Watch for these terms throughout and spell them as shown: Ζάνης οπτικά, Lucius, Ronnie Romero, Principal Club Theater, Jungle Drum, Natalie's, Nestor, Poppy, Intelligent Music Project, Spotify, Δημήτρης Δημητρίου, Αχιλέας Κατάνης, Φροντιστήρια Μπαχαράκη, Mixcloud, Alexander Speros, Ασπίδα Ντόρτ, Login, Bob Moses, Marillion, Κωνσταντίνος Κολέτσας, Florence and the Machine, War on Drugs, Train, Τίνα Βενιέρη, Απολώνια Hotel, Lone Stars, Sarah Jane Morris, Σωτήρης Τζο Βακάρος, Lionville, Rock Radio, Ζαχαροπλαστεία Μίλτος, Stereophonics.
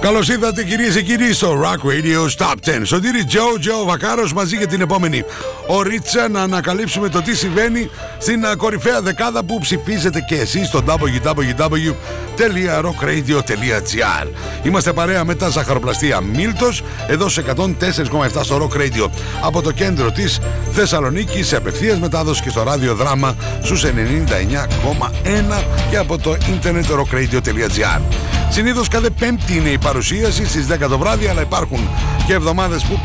Καλώς ήρθατε κυρίες και κύριοι στο Rock Radio Top 10. Σωτήρι Τζο Βακάρος μαζί για την επόμενη ωρίτσα να ανακαλύψουμε το τι συμβαίνει στην κορυφαία δεκάδα που ψηφίζετε και εσείς στο www.rockradio.gr. Είμαστε παρέα με τα Ζαχαροπλαστεία Μίλτος εδώ σε 104,7 στο Rock Radio από το κέντρο της Θεσσαλονίκης σε απευθείας μετάδοση και στο ραδιοδράμα στους 99,1 και από το ίντερνετ rockradio.gr. Συνήθως κάθε Πέμπτη είναι η παρουσίαση στις 10 το βράδυ, αλλά υπάρχουν και εβδομάδες που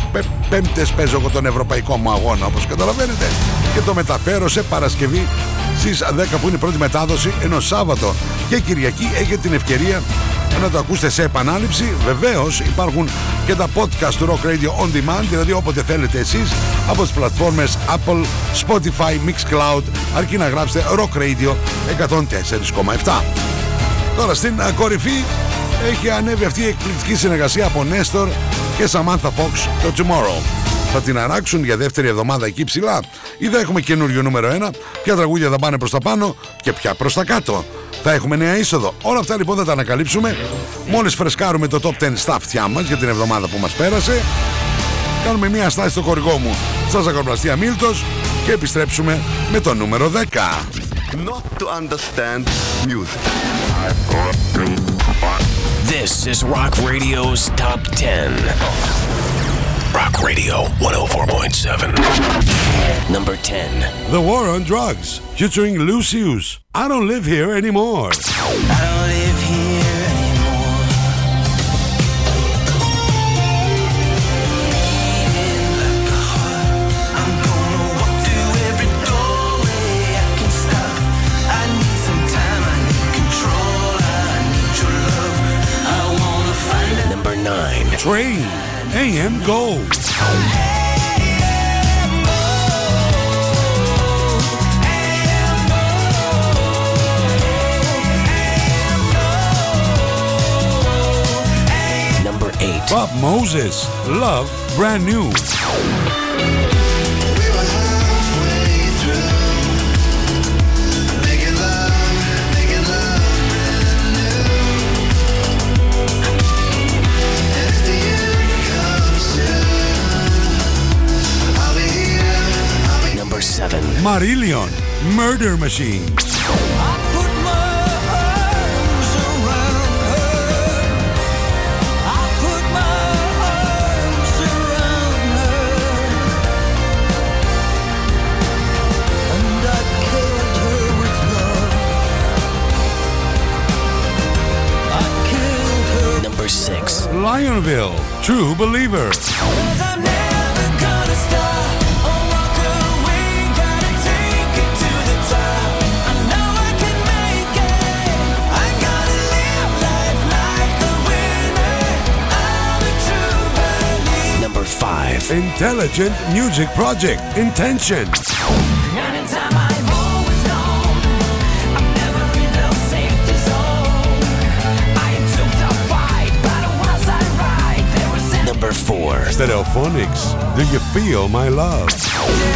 Πέμπτες παίζω εγώ τον ευρωπαϊκό μου αγώνα, όπως καταλαβαίνετε, και το μεταφέρω σε Παρασκευή στις 10 που είναι η πρώτη μετάδοση, ενώ Σάββατο και Κυριακή έχετε την ευκαιρία να το ακούσετε σε επανάληψη. Βεβαίως υπάρχουν και τα podcast του Rock Radio On Demand, δηλαδή όποτε θέλετε εσείς από τις πλατφόρμες Apple, Spotify, Mixcloud, αρκεί να γράψετε Rock Radio 104,7. Τώρα στην κορυφή έχει ανέβει αυτή η εκπληκτική συνεργασία από Nestor και Samantha Fox, το Tomorrow. Θα την αράξουν για δεύτερη εβδομάδα εκεί ψηλά, ή θα έχουμε καινούριο νούμερο 1, ποια τραγούδια θα πάνε προς τα πάνω και ποια προς τα κάτω. Θα έχουμε νέα είσοδο. Όλα αυτά λοιπόν θα τα ανακαλύψουμε μόλις φρεσκάρουμε το Top 10 στα αυτιά μας για την εβδομάδα που μας πέρασε. Κάνουμε μια στάση στο χορηγό μου, στα Ζαχαροπλαστεία Μίλτος, και επιστρέψουμε με το νούμερο 10. Not to understand music. This is Rock Radio's Top 10. Rock Radio 104.7. Number 10. The War on Drugs, featuring Lucius. I don't live here anymore. I don't live here Train, AM Go. Number 8. Bob Moses, Love, Brand New. Marillion, Murder Machine. I put my arms around her. I put my arms around her. And I killed her with love. I killed her. Number 6. Lionville, True Believer. Intelligent Music Project, Intention. Anytime I've always known, I've never been a safety zone. I took the fight, but was I right? There was Number 4. Stereophonics, Do You Feel My Love? Do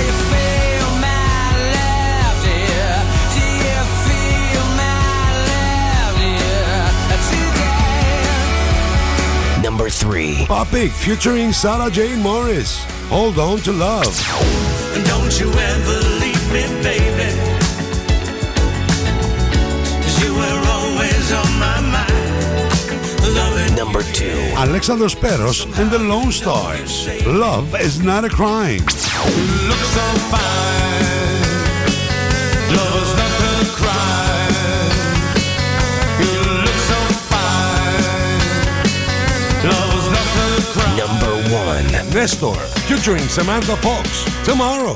you feel my love, dear? Do you feel my love, dear? Today. Number 3. Poppy, featuring Sarah Jane Morris. Hold on to love. Don't you ever leave me, baby. 'Cause you were always on my mind. Number 2. Alexander Speros and the Lone Stars. Love is not a crime. Look so fine. Love is not a crime. You look so fine. Love is not a crime. Number 1. Nestor, featuring Samantha Fox, Tomorrow.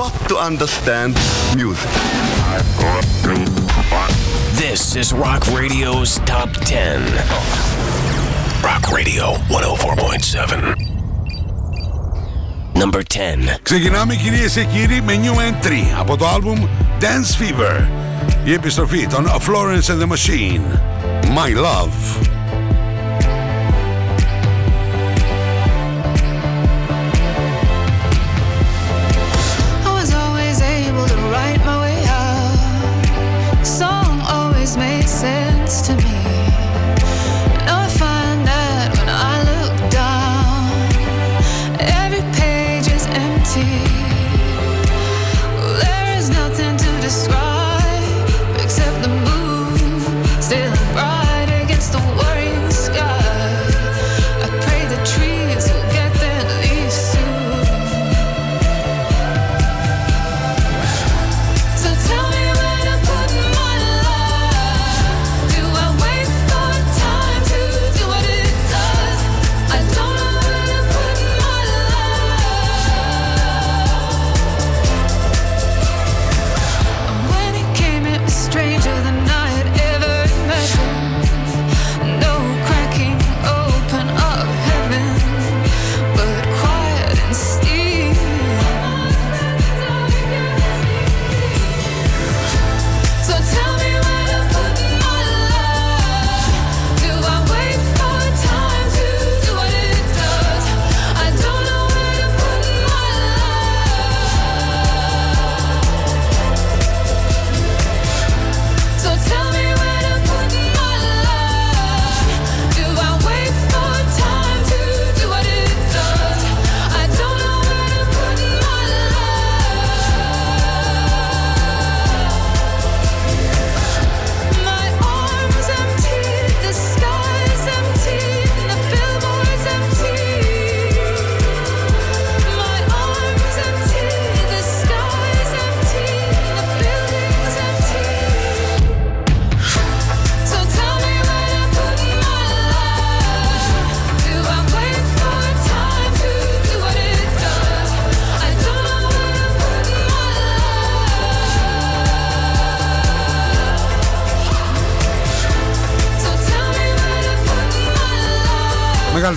Not to understand music. This is Rock Radio's Top 10. Rock Radio 104.7. Number 10. Ξεκινάμε, κυρίες και κύριοι, με new entry από το album Dance Fever. Η επιστροφή των Florence and the Machine. My Love. Made sense to me. Now I find that when I look down, every page is empty. There is nothing to describe except the moon still bright against the worrying sky. I pray the trees will get their leaves soon. So tell me when I'm putting my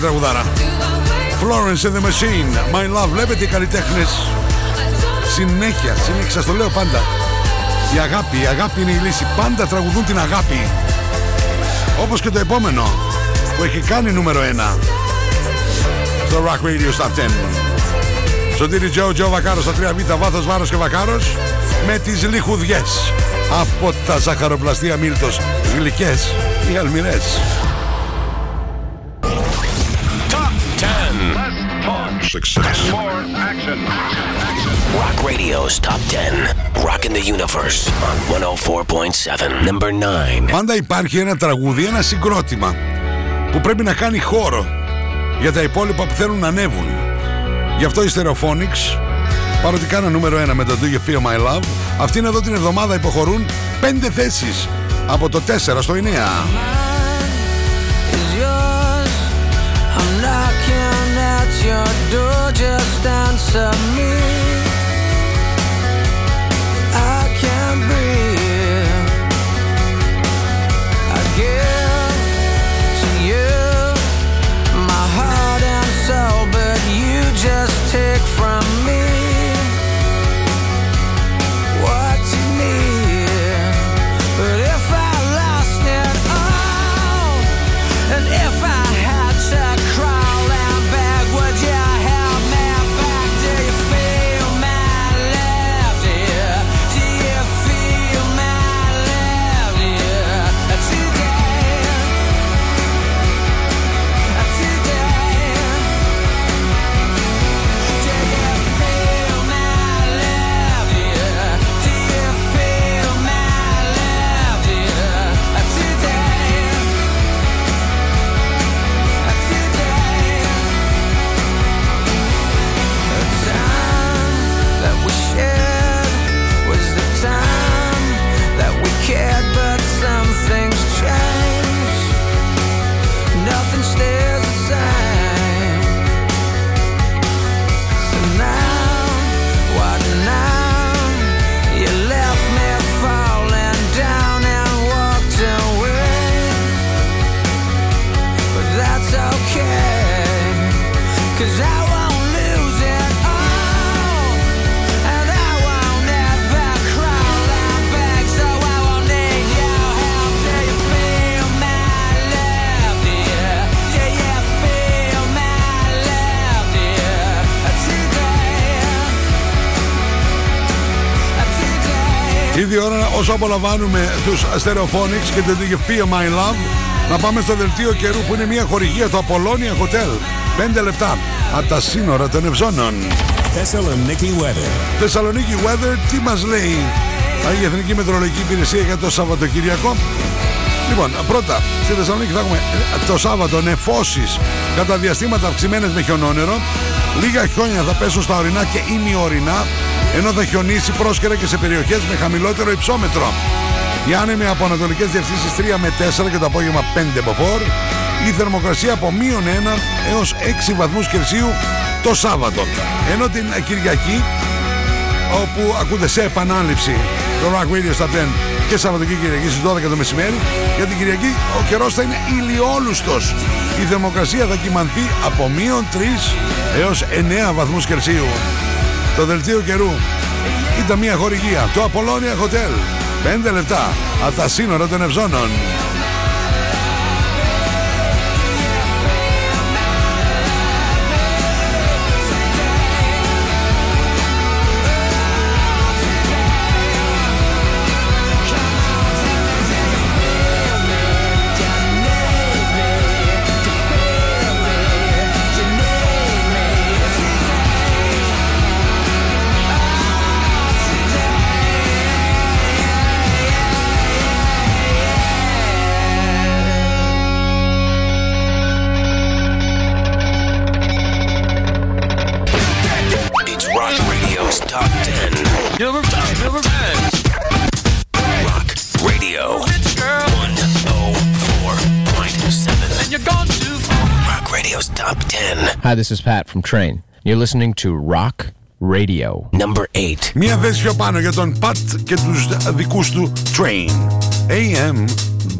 τραγουδάρα. Florence and the Machine, My Love. Βλέπετε, οι καλλιτέχνες συνέχεια, σας το λέω πάντα, η αγάπη είναι η λύση. Πάντα τραγουδούν την αγάπη. Όπως και το επόμενο που έχει κάνει νούμερο 1 στο Rock Radio Stop 10. Σωτήρι Τζο Βακάρος στα 3β, βάθος, βάρος και βακάρος, με τις λιχουδιές από τα Ζαχαροπλαστεία Μίλτος. Γλυκές ή αλμυρές? Success. More action. Rock Radio's Top 10. Rock in the Universe on 104.7. Number 9. Πάντα υπάρχει ένα τραγούδι, ένα συγκρότημα που πρέπει να κάνει χώρο για τα υπόλοιπα που θέλουν να ανέβουν. Γι' αυτό οι Stereophonics, παρότι κάναν νούμερο 1 με το Do You Feel My Love, αυτήν εδώ την εβδομάδα υποχωρούν 5 θέσεις από το 4 στο 9. Your door, just answer me. I can't breathe. I give to you my heart and soul, but you just take from me what you need. But if I lost it all, and if I had to cry, would you help me back? Do you feel me? όσο απολαμβάνουμε τους Stereophonics και την Feel My Love, να πάμε στο δελτίο καιρού που είναι μια χορηγία του Απολώνια Hotel. 5 λεπτά από τα σύνορα των Ευζώνων. Θεσσαλονίκη Weather, τι μας λέει η Εθνική Μετρολογική Υπηρεσία για το Σαββατοκυριακό? Λοιπόν, πρώτα, στη Θεσσαλονίκη θα έχουμε το Σάββατο νεφώσεις κατά διαστήματα αυξημένες με χιονόνερο. Λίγα χιόνια θα πέσουν στα ορεινά και ημιορεινά, ενώ θα χιονίσει πρόσκαιρα και σε περιοχές με χαμηλότερο υψόμετρο. Οι άνεμοι από ανατολικές διευθύνσεις 3 με 4 και το απόγευμα 5 μποφόρ. Η θερμοκρασία από μείον 1 έως 6 βαθμούς Κελσίου το Σάββατο. Ενώ την Κυριακή, όπου ακούτε σε επανάληψη το Rock Radio στα 10 και Σαββατοκύριακο Κυριακή στις 12 το μεσημέρι, για την Κυριακή ο καιρός θα είναι ηλιόλουστος. Η θερμοκρασία θα κυμανθεί από μείον 3 έως 9 βαθμούς Κελσίου. Το δελτίο καιρού ήταν μια χορηγία, το Απολώνια Hotel. 5 λεπτά από τα σύνορα των Ευζώνων. Hi, this is Pat from Train. You're listening to Rock Radio. Number 8. Μια θέση πιο πάνω για τον Pat και τους δικούς του Train. AM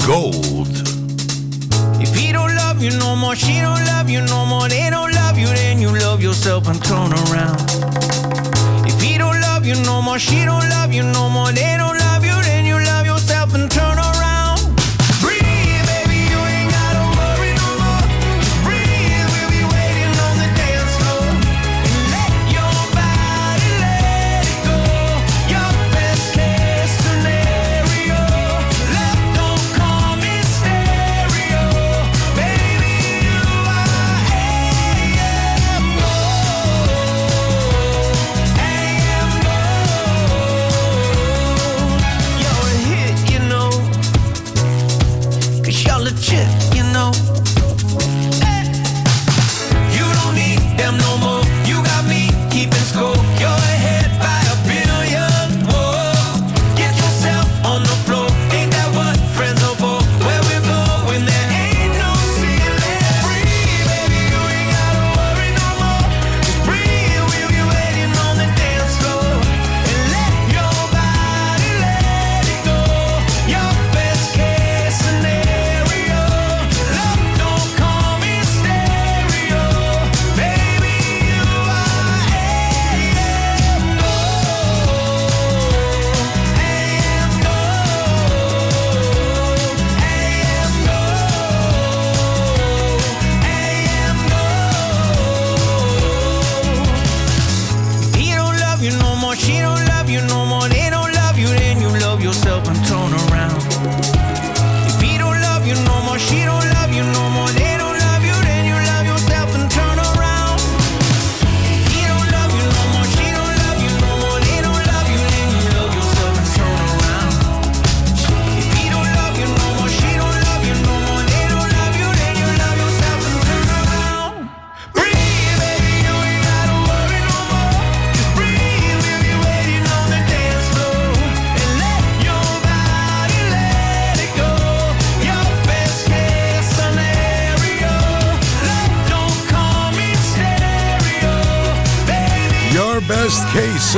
Gold. If he don't love you no more, she don't love you no more, they don't love you, then you love yourself and turn around. If he don't love you no more, she don't love you no more, they don't love you, then you love yourself and turn around.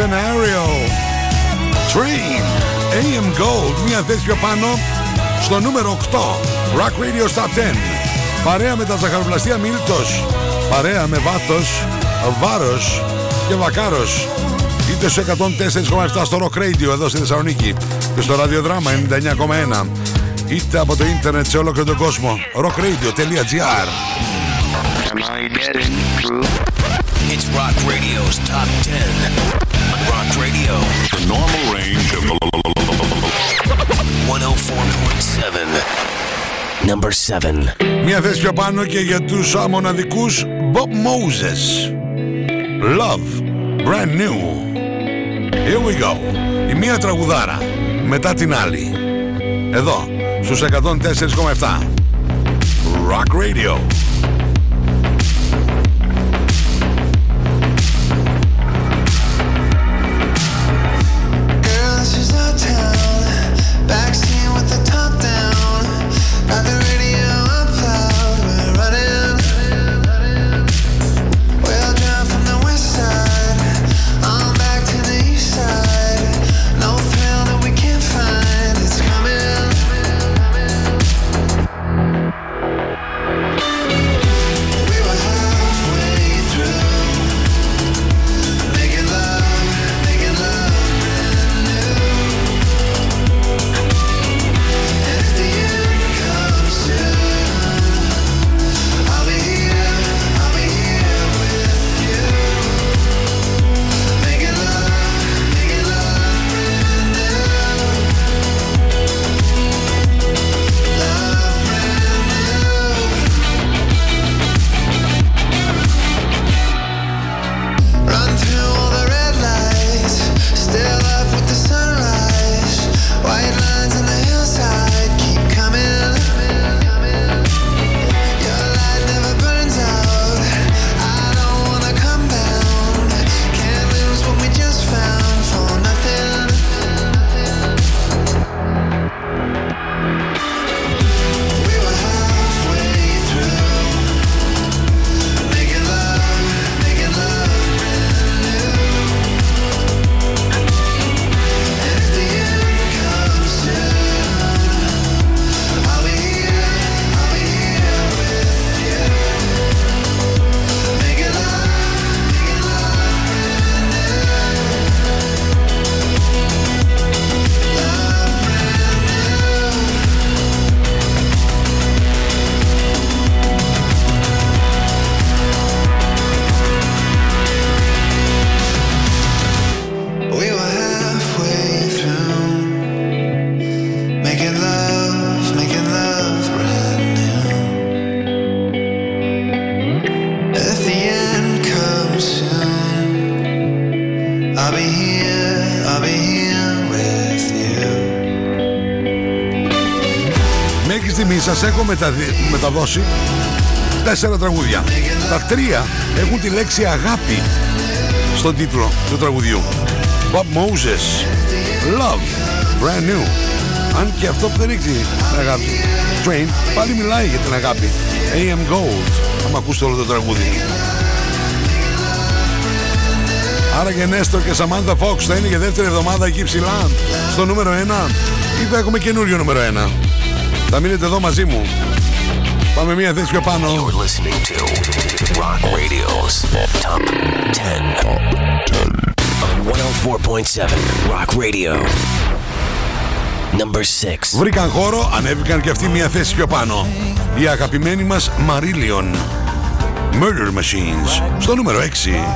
Scenario Train AM Gold, μια θέση πιο πάνω στο νούμερο 8. Rock Radio Stop 10. Παρέα με τα Ζαχαροπλαστεία Μίλτος. Παρέα με βάθος, βάρος και βακάρος. Είτε στο 104,7 στο Rock Radio εδώ στη Θεσσαλονίκη και στο ραδιοδράμα 99,1, είτε από το ίντερνετ σε ολόκληρο τον κόσμο. rockradio.gr. It's Rock Radio's Top 10. Rock Radio, the normal range of 104.7. Μια θέση πιο πάνω και για τους αμοναδικούς Bob Moses. Love, brand new. Here we go. Η μία τραγουδάρα μετά την άλλη. Εδώ, στους 104,7. Rock Radio. Σας έχω μεταδώσει 4 τραγούδια. Τα 3 έχουν τη λέξη αγάπη στον τίτλο του τραγουδιού. Bob Moses, Love, Brand New. Αν και αυτό που δεν έχει την αγάπη. Train, πάλι μιλάει για την αγάπη. AM Gold, άμα ακούσετε όλο το τραγούδι. Άρα και Nestor και Samantha Fox θα είναι για δεύτερη εβδομάδα εκεί ψηλά στο νούμερο 1 ή θα έχουμε καινούριο νούμερο 1. Θα μείνετε εδώ μαζί μου. Πάμε μια θέση πιο πάνω. You're listening to Rock Radio's Top 10 on 104.7 Rock Radio. Number 6. Βρήκαν χώρο, ανέβηκαν και αυτοί μια θέση πιο πάνω. Η αγαπημένη μας Marillion, Murder Machines, στο νούμερο 6.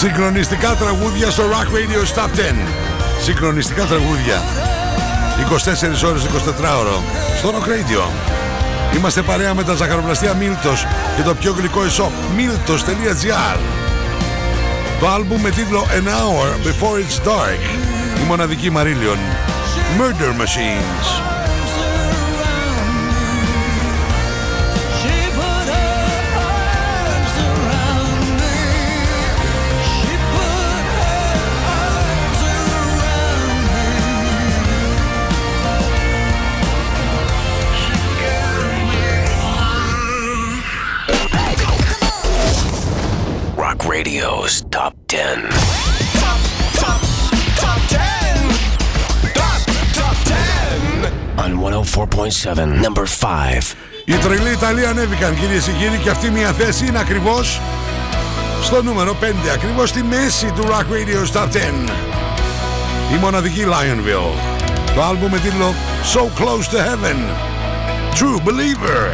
Συγκλονιστικά τραγούδια στο Rock Radio Top 10. Συγκλονιστικά τραγούδια 24 ώρες 24ωρο στο Rock Radio. Είμαστε παρέα με τα Ζαχαροπλαστεία Μίλτος και το πιο γλυκό e-shop miltos.gr. Το άλμπουμ με τίτλο An Hour Before It's Dark, η μοναδική Marillion, Murder Machines. Radio's Top 10. Top 10! On 104.7, number 5. Οι τρελοί Ιταλοί ανέβηκαν, κυρίες και κύριοι, και αυτή μια θέση είναι ακριβώς στο νούμερο 5, ακριβώς στη μέση του Rock Radio's Top 10. Η μοναδική Lionville. Το άλμπουμ με τίτλο So Close to Heaven, True Believer.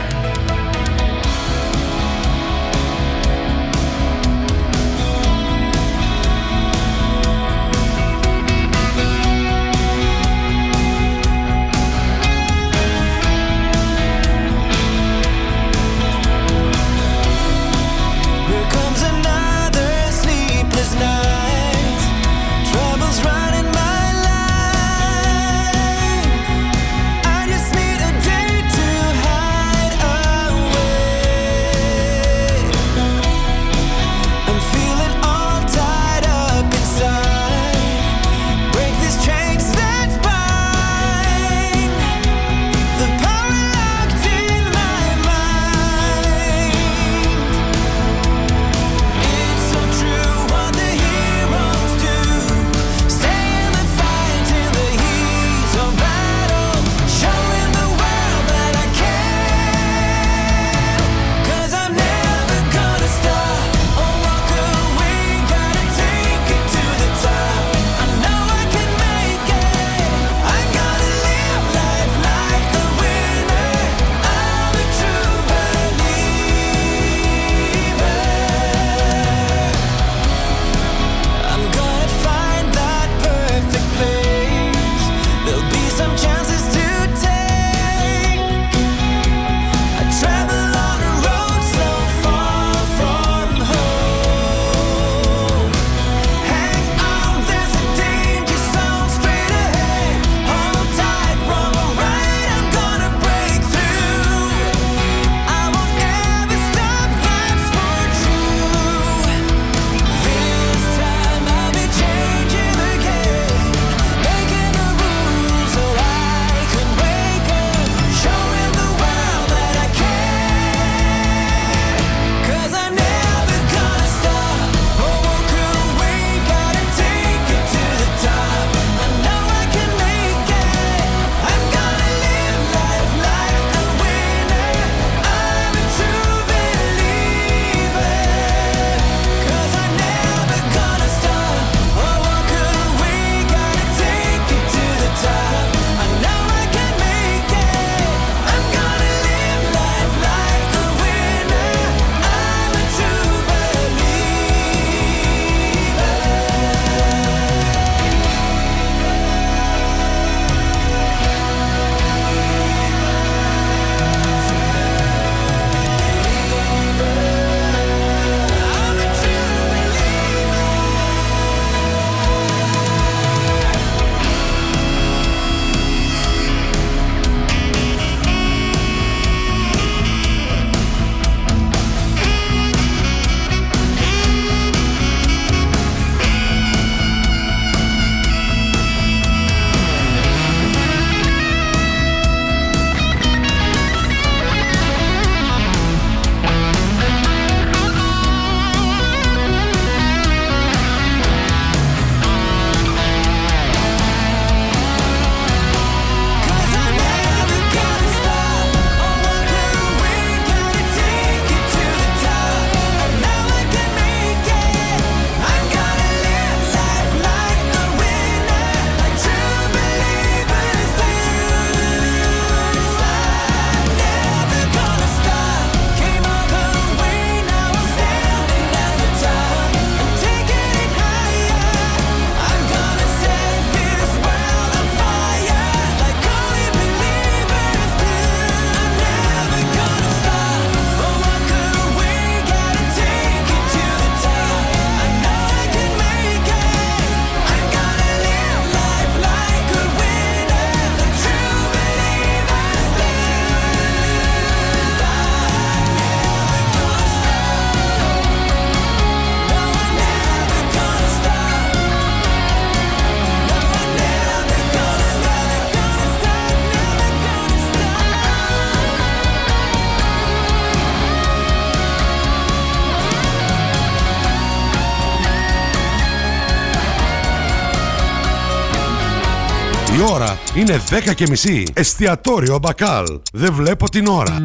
ώρα είναι 10:30. Εστιατόριο Μπακάλ. Δεν βλέπω την ώρα.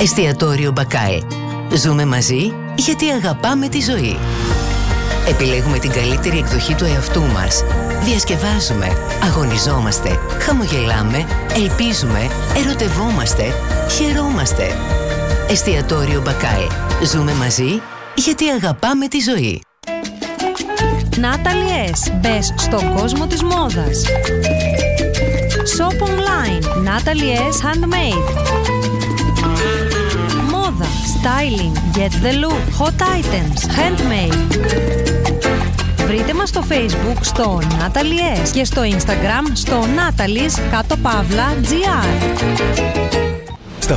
Εστιατόριο Μπακάλ. Ζούμε μαζί γιατί αγαπάμε τη ζωή. Επιλέγουμε την καλύτερη εκδοχή του εαυτού μας. Διασκεδάζουμε, αγωνιζόμαστε, χαμογελάμε, ελπίζουμε, ερωτευόμαστε, χαιρόμαστε. Εστιατόριο Μπακάλ. Ζούμε μαζί γιατί αγαπάμε τη ζωή. Natalie's. Μπες στον κόσμο της μόδας. Shop online. Natalie's Handmade. Μόδα. Styling. Get the look. Hot items. Handmade. Βρείτε μας στο Facebook στο Natalie's και στο Instagram στο Natalie's _gr. Στα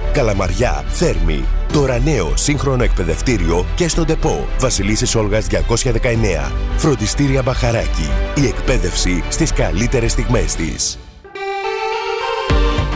Καλαμαριά, Θέρμη. Τώρα νέο σύγχρονο εκπαιδευτήριο και στον ΤΕΠΟ Βασιλίσσης Όλγας 219. Φροντιστήρια Μπαχαράκη. Η εκπαίδευση στις καλύτερες στιγμές της.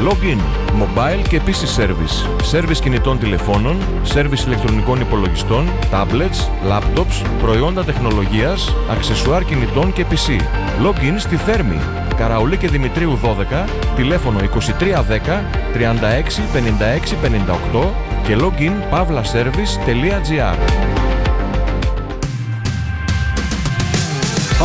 Login, mobile και PC service. Service κινητών τηλεφώνων, service ηλεκτρονικών υπολογιστών, tablets, laptops, προϊόντα τεχνολογίας, αξεσουάρ κινητών και PC. Login στη Θέρμη. Καραουλή και Δημητρίου 12, τηλέφωνο 2310 36 56 58 και login@service.gr.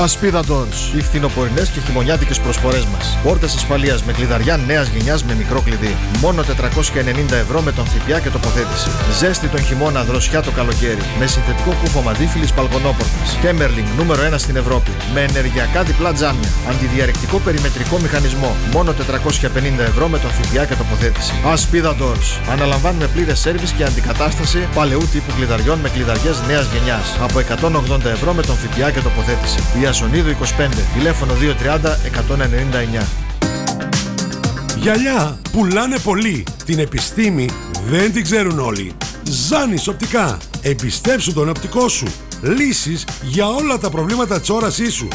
Ασπίδα Ντόρτ. Οι φθινοπορεινές και χειμωνιάτικες προσφορές μας. Πόρτες ασφαλείας με κλειδαριά νέας γενιάς με μικρό κλειδί. Μόνο 490€ με τον ΦΠΑ και τοποθέτηση. Ζέστη τον χειμώνα, δροσιά το καλοκαίρι. Με συνθετικό κούφο μαντίφυλλης παλγονόπορτας. Kömmerling νούμερο 1 στην Ευρώπη. Με ενεργειακά διπλά τζάμια. Αντιδιαρρηκτικό περιμετρικό μηχανισμό. Μόνο 450€ με τον ΦΠΑ και τοποθέτηση. Ασπίδα Ντόρτ. Αναλαμβάνουμε πλήρες σέρβις και αντικατάσταση παλαιού τύπου κλειδαριών με κλειδαριές νέας γενιάς. Από 180€ με τον ΦΠΑ και τοποθέτηση. Διασονίδου 25, τηλέφωνο 230 199. Γυαλιά πουλάνε πολύ. Την επιστήμη δεν την ξέρουν όλοι. Ζάνης οπτικά. Εμπιστέψου τον οπτικό σου. Λύσεις για όλα τα προβλήματα της όρασής σου.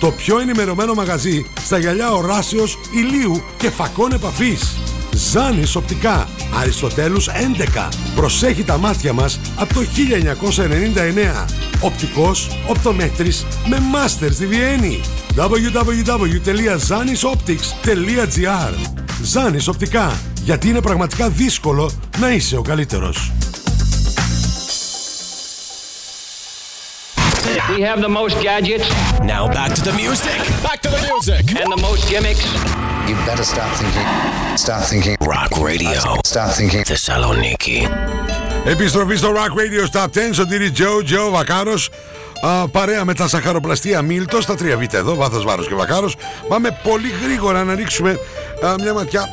Το πιο ενημερωμένο μαγαζί στα γυαλιά οράσεως, ηλίου και φακών επαφής. Ζάνης οπτικά. Αριστοτέλους 11. Προσέχει τα μάτια μας από το 1999. Οπτικός, οπτομέτρης με μάστερ στη Βιέννη. www.zanisoptics.gr. Ζάνης οπτικά. Γιατί είναι πραγματικά δύσκολο να είσαι ο καλύτερος. We have the most gadgets. Now back to the music. Back to the music. And the most gimmicks. You better start thinking. Start thinking. Rock Radio. Start thinking. Θεσσαλονίκη. Επιστροφή στο Rock Radio Top 10. Σωτήρι Τζο Βακάρος. Παρέα με τα Ζαχαροπλαστεία Μίλτος. Τα τρία βήτα εδώ. Βάθος, βάρος και Βακάρος. Πάμε πολύ γρήγορα να ρίξουμε μια ματιά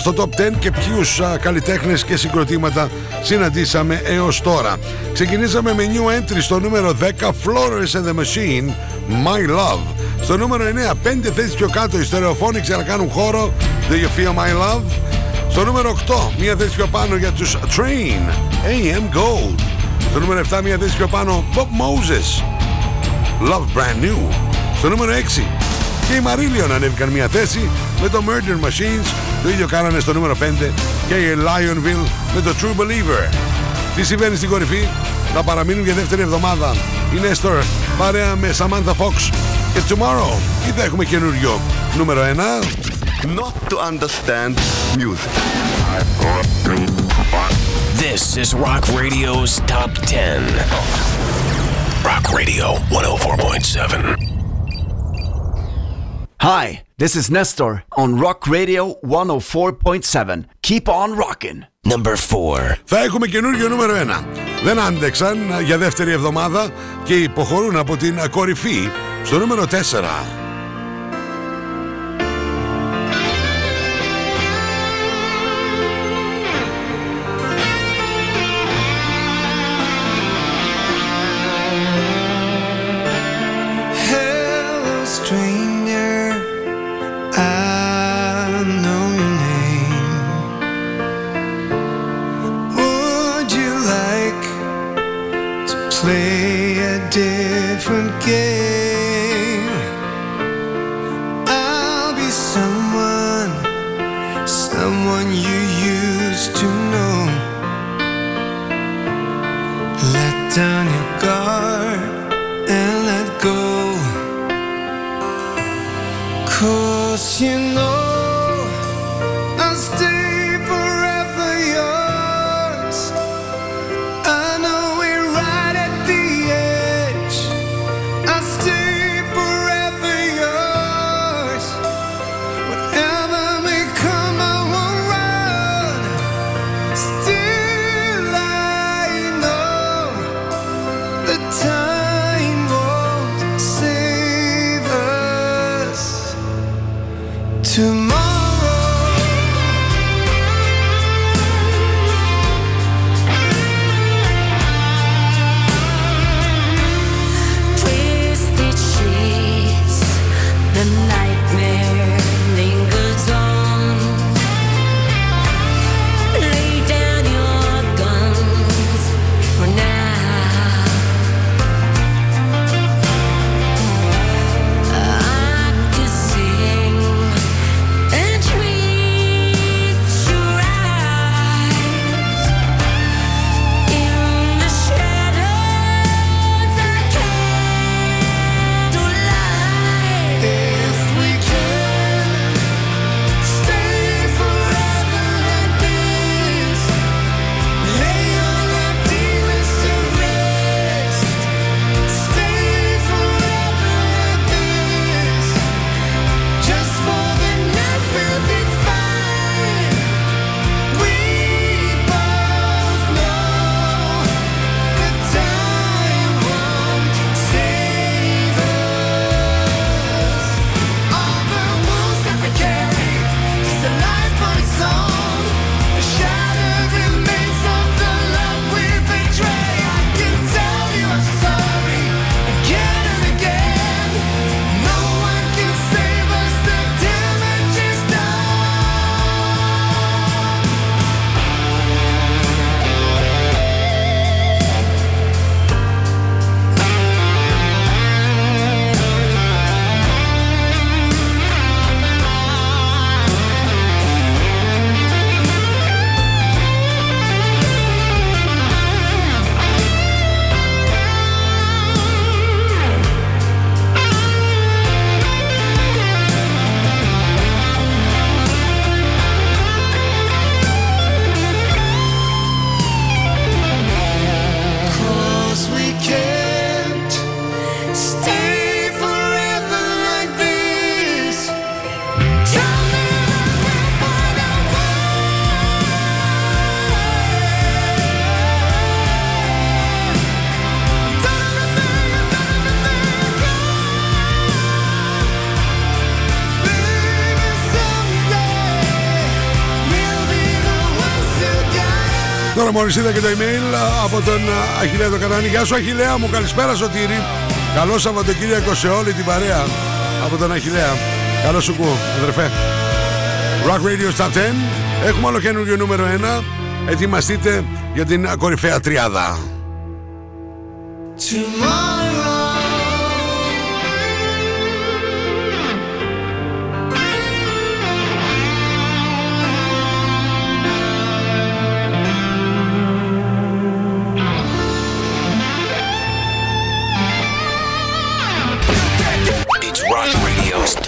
στο Top 10 και ποιους καλλιτέχνες και συγκροτήματα συναντήσαμε έως τώρα. Ξεκινήσαμε με new entry στο νούμερο 10, Florence and the Machine, My Love. Στο νούμερο 9, 5 θέσεις πιο κάτω, οι Stereophonics για να κάνουν χώρο, Do You Feel My Love. Στο νούμερο 8, μία θέση πιο πάνω για τους Train, AM Gold. Στο νούμερο 7, μία θέση πιο πάνω, Bob Moses, Love Brand New. Στο νούμερο 6, και οι Marillion ανέβηκαν μία θέση με το Murder Machines. Το ίδιο κάνανε στο νούμερο 5 και η Lionville με το True Believer. Τι συμβαίνει στην κορυφή? Θα παραμείνουν για δεύτερη εβδομάδα η Nestor παρέα με Samantha Fox και Tomorrow, ή θα έχουμε καινούριο νούμερο 1? Not to understand music. This is Rock Radio's Top 10. Rock Radio 104.7. Hi, this is Nestor on Rock Radio 104.7. Keep on rocking. Number 4. Θα έχουμε καινούργιο νούμερο 1. Δεν άντεξαν για δεύτερη εβδομάδα και υποχωρούν από την κορυφή στο νούμερο 4. play a different game. I'll be someone, someone you used to know. Let down your guard and let go. 'Cause you know I'll stay. Μόλις είδα και το email από τον Αχιλέα το Κατάνη. Γεια σου Αχιλέα μου, καλησπέρα Σωτήρη. Καλό Σαββατοκύριακο σε όλη την παρέα. Από τον Αχιλέα. Καλό σου κου, αδερφέ. Rock Radio Top 10. Έχουμε άλλο καινούργιο νούμερο 1. Ετοιμαστείτε για την κορυφαία τριάδα.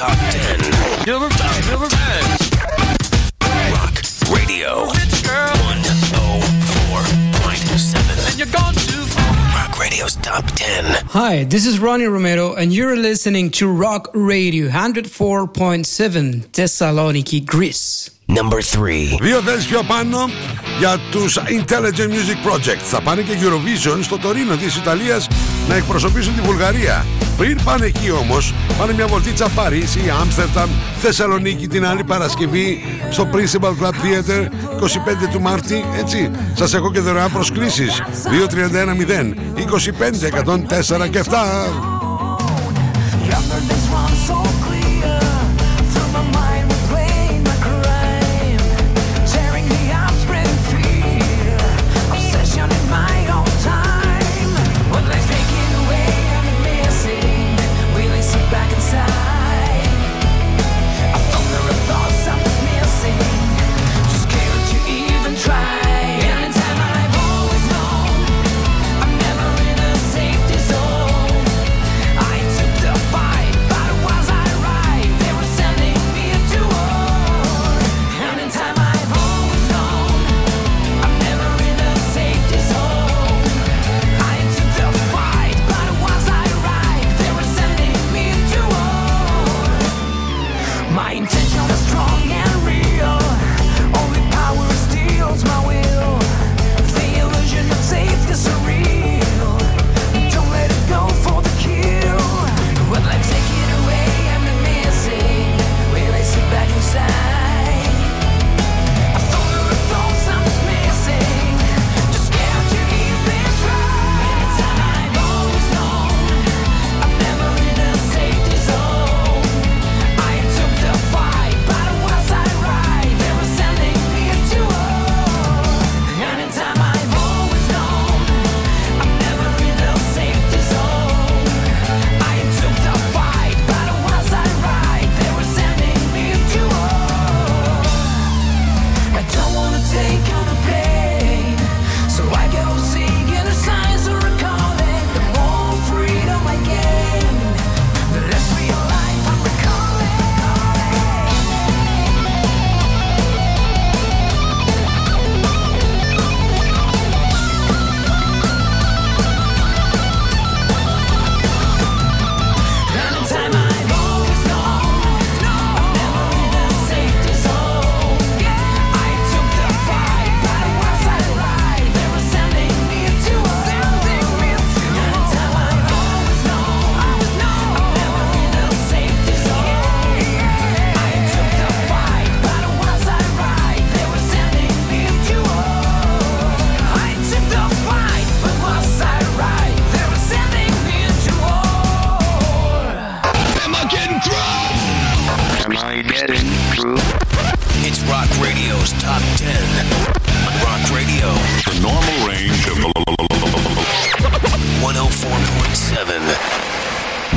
Top 10. Number 10. Rock Radio. 104.7. And you're gone too far. Rock Radio's Top 10. Hi, this is Ronnie Romero, and you're listening to Rock Radio 104.7, Thessaloniki, Greece. Number 3. Δύο θέσεις πιο πάνω για τους Intelligent Music Project. Θα πάνε και Eurovision στο Τωρίνο της Ιταλίας να εκπροσωπήσουν τη Βουλγαρία. Πριν πάνε εκεί όμως, πάνε μια βολτίτσα Παρίσι, Άμστερνταμ, Θεσσαλονίκη την άλλη Παρασκευή στο Principal Club Theater 25 του Μάρτη, έτσι. Σας έχω και δωρεάν προσκλήσεις 2310 25 104 και 7.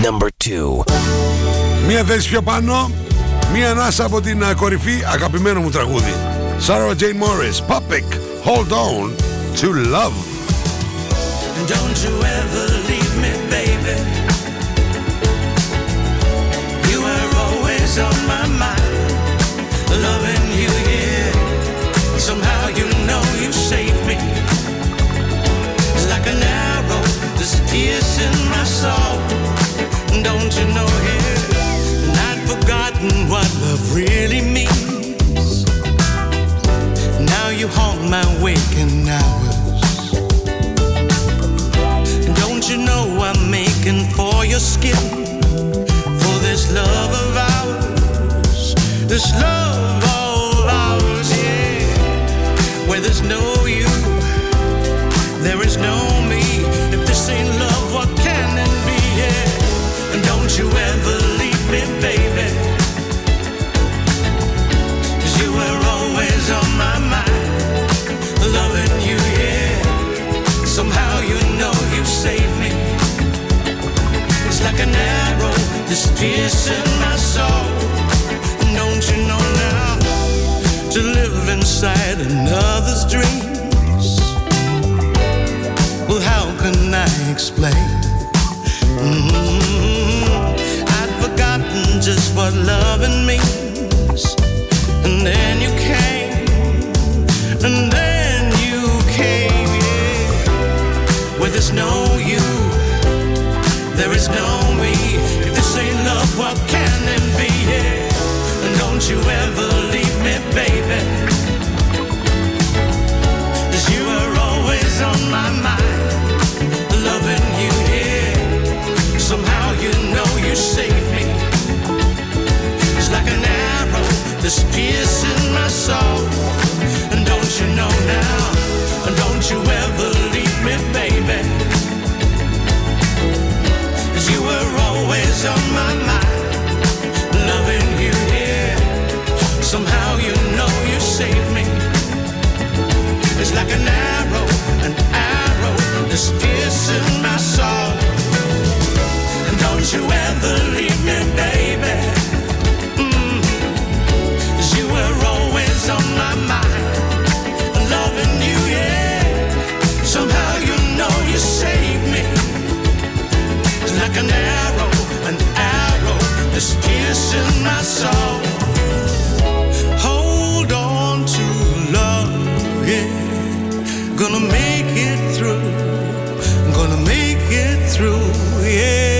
Number 2. Μία θέση πιο πάνω, μία ανάσα από την κορυφή, αγαπημένο μου τραγούδι. Sarah Jane Morris, Poppy, Hold On to Love. Don't you ever leave me, baby. You are always on my mind. Loving you here. Somehow you know you saved me. It's like an arrow that's piercing my soul. Don't you know here? And I'd forgotten what love really means. Now you haunt my waking hours. Don't you know I'm making for your skin, for this love of ours, this love of ours, yeah. Where there's no you, there is no me. If this ain't love, what can it be, yeah? And don't you ever leave me, baby, 'cause you were always on my mind. Loving you, yeah. Somehow you know you saved me. It's like an arrow that's piercing my soul. Don't you know now? To live inside another's dreams, well, how can I explain? I'd forgotten just what loving means. And then you came. And then there's no you, there is no me. If this ain't love, what can it be? Yeah. Don't you ever leave me, baby, 'cause you are always on my mind. Loving you, yeah. Somehow you know you saved me. It's like an arrow that's piercing my soul. And don't you know now? And don't you ever leave me, baby, 'cause you were always on my mind. Loving you, yeah. Somehow you know you saved me. It's like an arrow that's piercing my soul. And don't you ever leave me, baby, 'cause you were always on my mind. Loving you, yeah. Somehow you know you saved me. It's like an arrow that's piercing my soul. Hold on to love, yeah. Gonna make it through. Gonna make it through, yeah.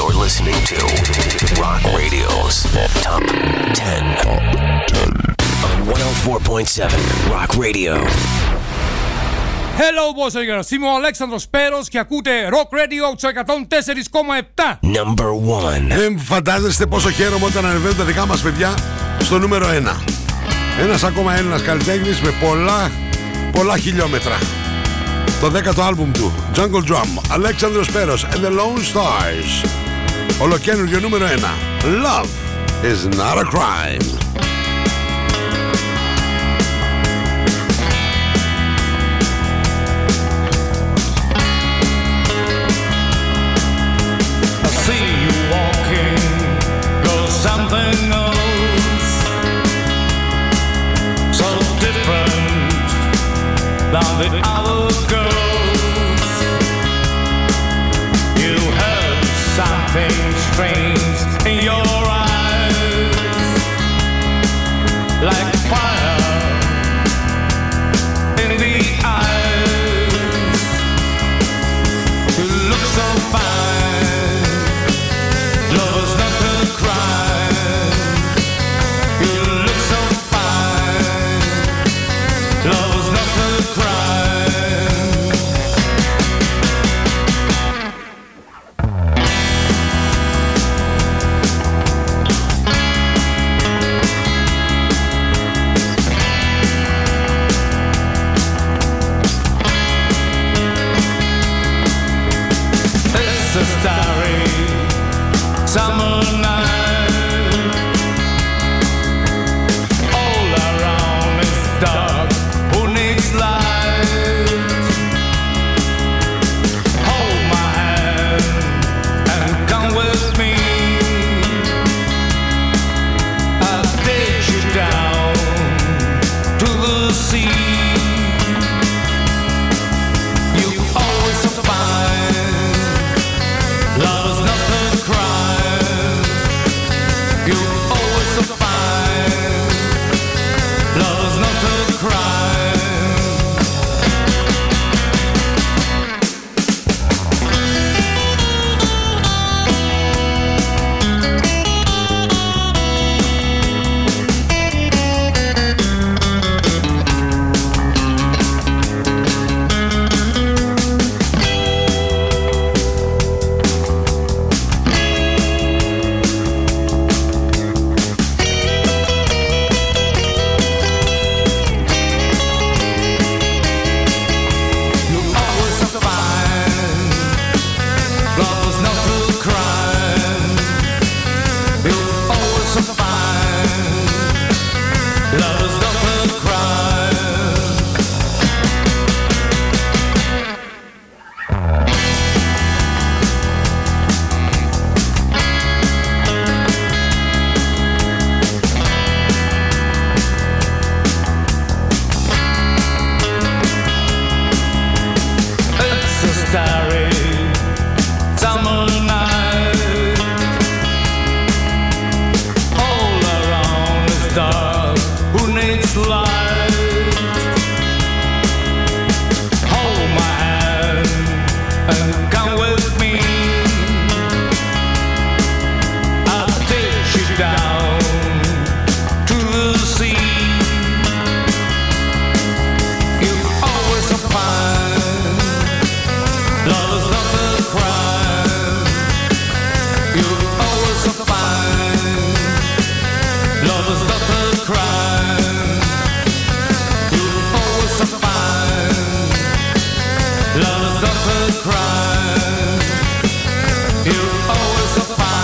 You're listening to Rock Radio's Top 10 on 104.7 Rock Radio. Hello, boys and girls. Είμαι ο Alexander Speros και ακούτε Rock Radio του 104,7. Number 1. Δεν φαντάζεστε πόσο χαίρομαι όταν ανεβαίνουν τα δικά μας παιδιά στο νούμερο 1. Ένας ακόμα Έλληνας καλλιτέχνης με πολλά χιλιόμετρα. Το 10ο άλμπουμ του, Jungle Drum, Alexander Speros and the Lone Stars. Ολοκαίνουργιο νούμερο 1, Love is not a crime. I see you walking, you're something else, so different than the other girls. You heard something strange in your eyes, like fire in the eyes. You look so fine, love is not a crime. You look so fine, love is not a crime.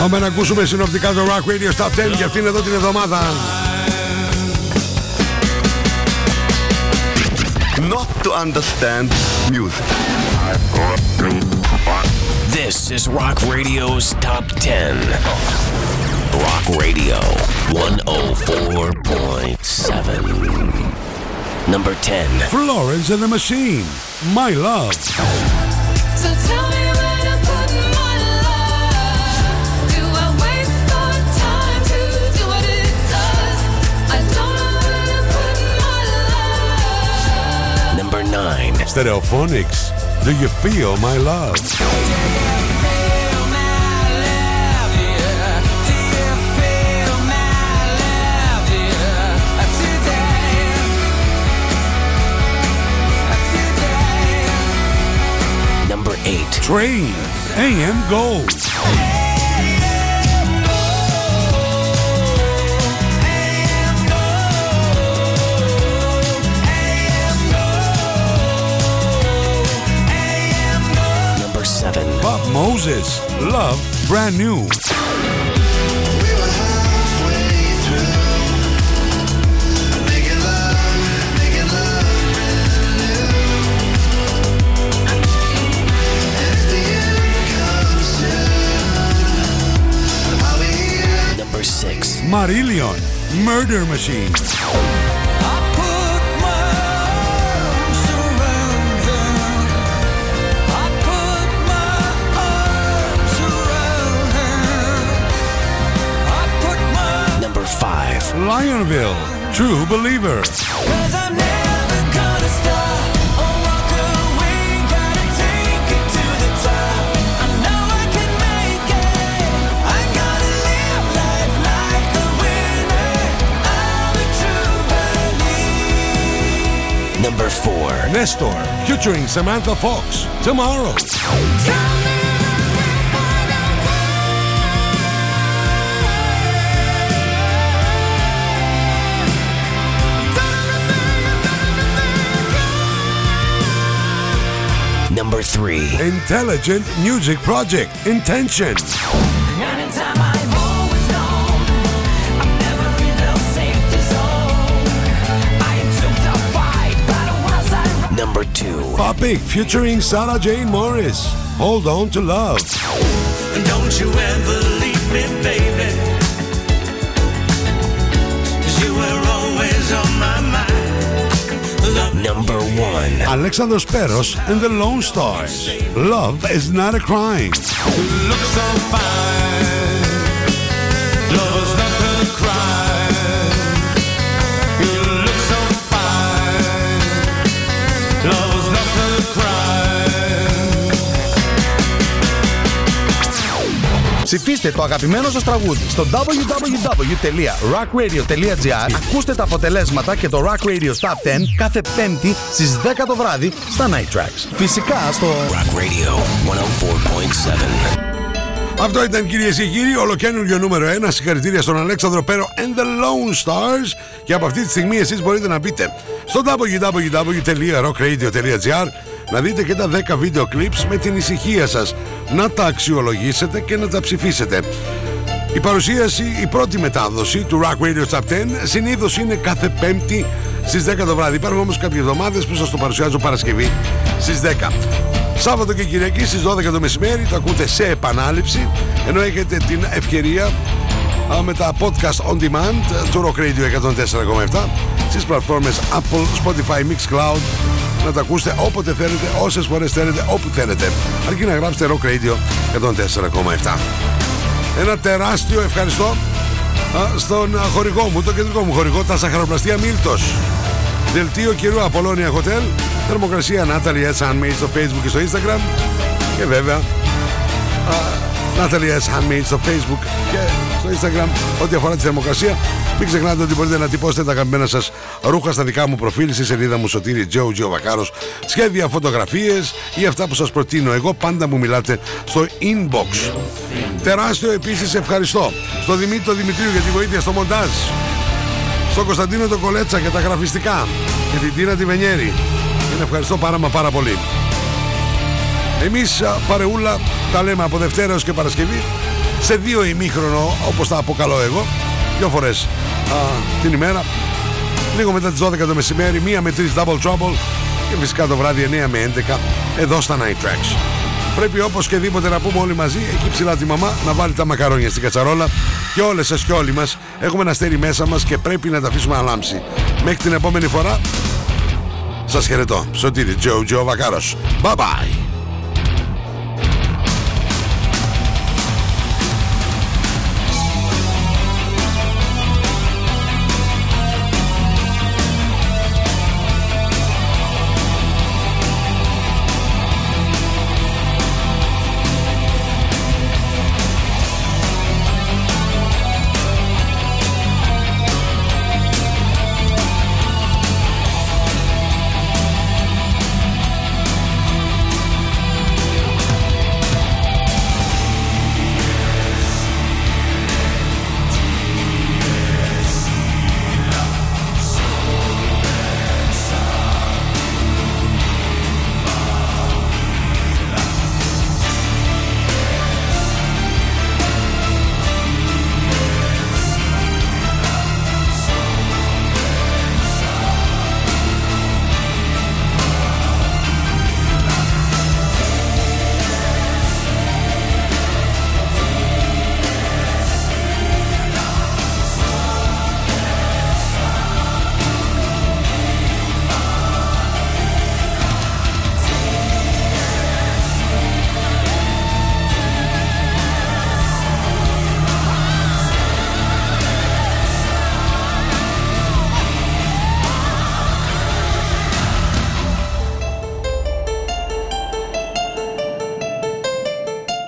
Πάμε να ακούσουμε συνοπτικά το Rock Radio στα 10 για αυτήν εδώ την εβδομάδα. Not to understand music. This is Rock Radio's Top 10. Rock Radio 104.7. Number 10. Florence and the Machine. My Love. So tell me when I'm putting my love. Do I wait for time to do what it does? I don't know when I'm putting my love. Number 9. Stereophonics. Do you feel my love? Number 8. Train, AM Gold. Bob Moses, Love, Brand New. We were halfway through, making love, brand new. And if the end comes soon, I'll be here. Number 6. Marillion, Murder Machine. Lionville, True Believer. I'm never gonna stop, or walk away, gotta take it to the top. I know I can make it, I gotta live life like the winner, I'm a true believer. Number 4. Nestor, featuring Samantha Fox, Tomorrow. Number 3. Intelligent Music Project, Intention. Anytime I'm always known, I'm never in a safety zone. I took the fight, but was I right? Number 2. Poppy featuring Sarah Jane Morris, Hold On to Love. Don't you ever leave me, baby, 'cause you were always on my mind. Number 1. Alexander Speros and the Lone Stars. Love is not a crime. Look so fine. Love is not a crime. You look so fine. Love is not a crime. Ψηφίστε το αγαπημένο σας τραγούδι στο www.rockradio.gr. Ακούστε τα αποτελέσματα και το Rock Radio Top 10 κάθε Πέμπτη στις 10 το βράδυ στα Night Tracks. Φυσικά στο Rock Radio 104.7. Αυτό ήταν, κυρίες και κύριοι, ολοκαίνουργιο νούμερο 1. Συγχαρητήρια στον Αλέξανδρο Πέρο and the Lone Stars. Και από αυτή τη στιγμή εσείς μπορείτε να μπείτε στο www.rockradio.gr να δείτε και τα 10 βίντεο clips με την ησυχία σας, να τα αξιολογήσετε και να τα ψηφίσετε. Η παρουσίαση, η πρώτη μετάδοση του Rock Radio Top 10 συνήθως είναι κάθε Πέμπτη στις 10 το βράδυ. Υπάρχουν όμως κάποιες εβδομάδες που σας το παρουσιάζω Παρασκευή στις 10. Σάββατο και Κυριακή στις 12 το μεσημέρι το ακούτε σε επανάληψη, ενώ έχετε την ευκαιρία με τα podcast on demand του Rock Radio 104,7 στις πλατφόρμες Apple, Spotify, Mixcloud. Να τα ακούσετε όποτε θέλετε, όσες φορές θέλετε, όπου θέλετε, αρκεί να γράψετε Rock Radio 104,7. Ένα τεράστιο ευχαριστώ στον χορηγό μου, τον κεντρικό μου χορηγό, τα Ζαχαροπλαστεία Μίλτος. Δελτίο καιρού Απολώνια Hotel, θερμοκρασία Natalie's Handmade στο Facebook και στο Instagram. Και βέβαια, Natalie's Handmade στο Facebook και στο Instagram. Ό,τι αφορά τη θερμοκρασία, μην ξεχνάτε ότι μπορείτε να τυπώσετε τα αγαπημένα σας ρούχα στα δικά μου προφίλ, στη σελίδα μου Σωτήρη Τζο Βακάρος. Σχέδια, φωτογραφίες ή αυτά που σας προτείνω εγώ, πάντα μου μιλάτε στο inbox. Τεράστιο επίσης ευχαριστώ στον Δημήτρη τον Δημητρίου για τη βοήθεια στο μοντάζ, στον Κωνσταντίνο τον Κολέτσα για τα γραφιστικά και την Τίνα τη Βενιέρη. Την ευχαριστώ πάρα μα πάρα πολύ. Εμείς παρεούλα τα λέμε από Δευτέρα έως και Παρασκευή σε δύο ημίχρονο, όπως τα αποκαλώ εγώ, δύο φορές την ημέρα, λίγο μετά τις 12 το μεσημέρι, 1 με 3 Double Trouble και φυσικά το βράδυ 9 με 11 εδώ στα Night Tracks. Πρέπει οπωσδήποτε να πούμε όλοι μαζί, εκεί ψηλά τη μαμά, να βάλει τα μακαρόνια στην κατσαρόλα και όλες σας και όλοι μας έχουμε ένα στέρι μέσα μας και πρέπει να τα αφήσουμε να λάμψει. Μέχρι την επόμενη φορά, σας χαιρετώ. Σωτήρη Τζο Βακάρος. Bye bye.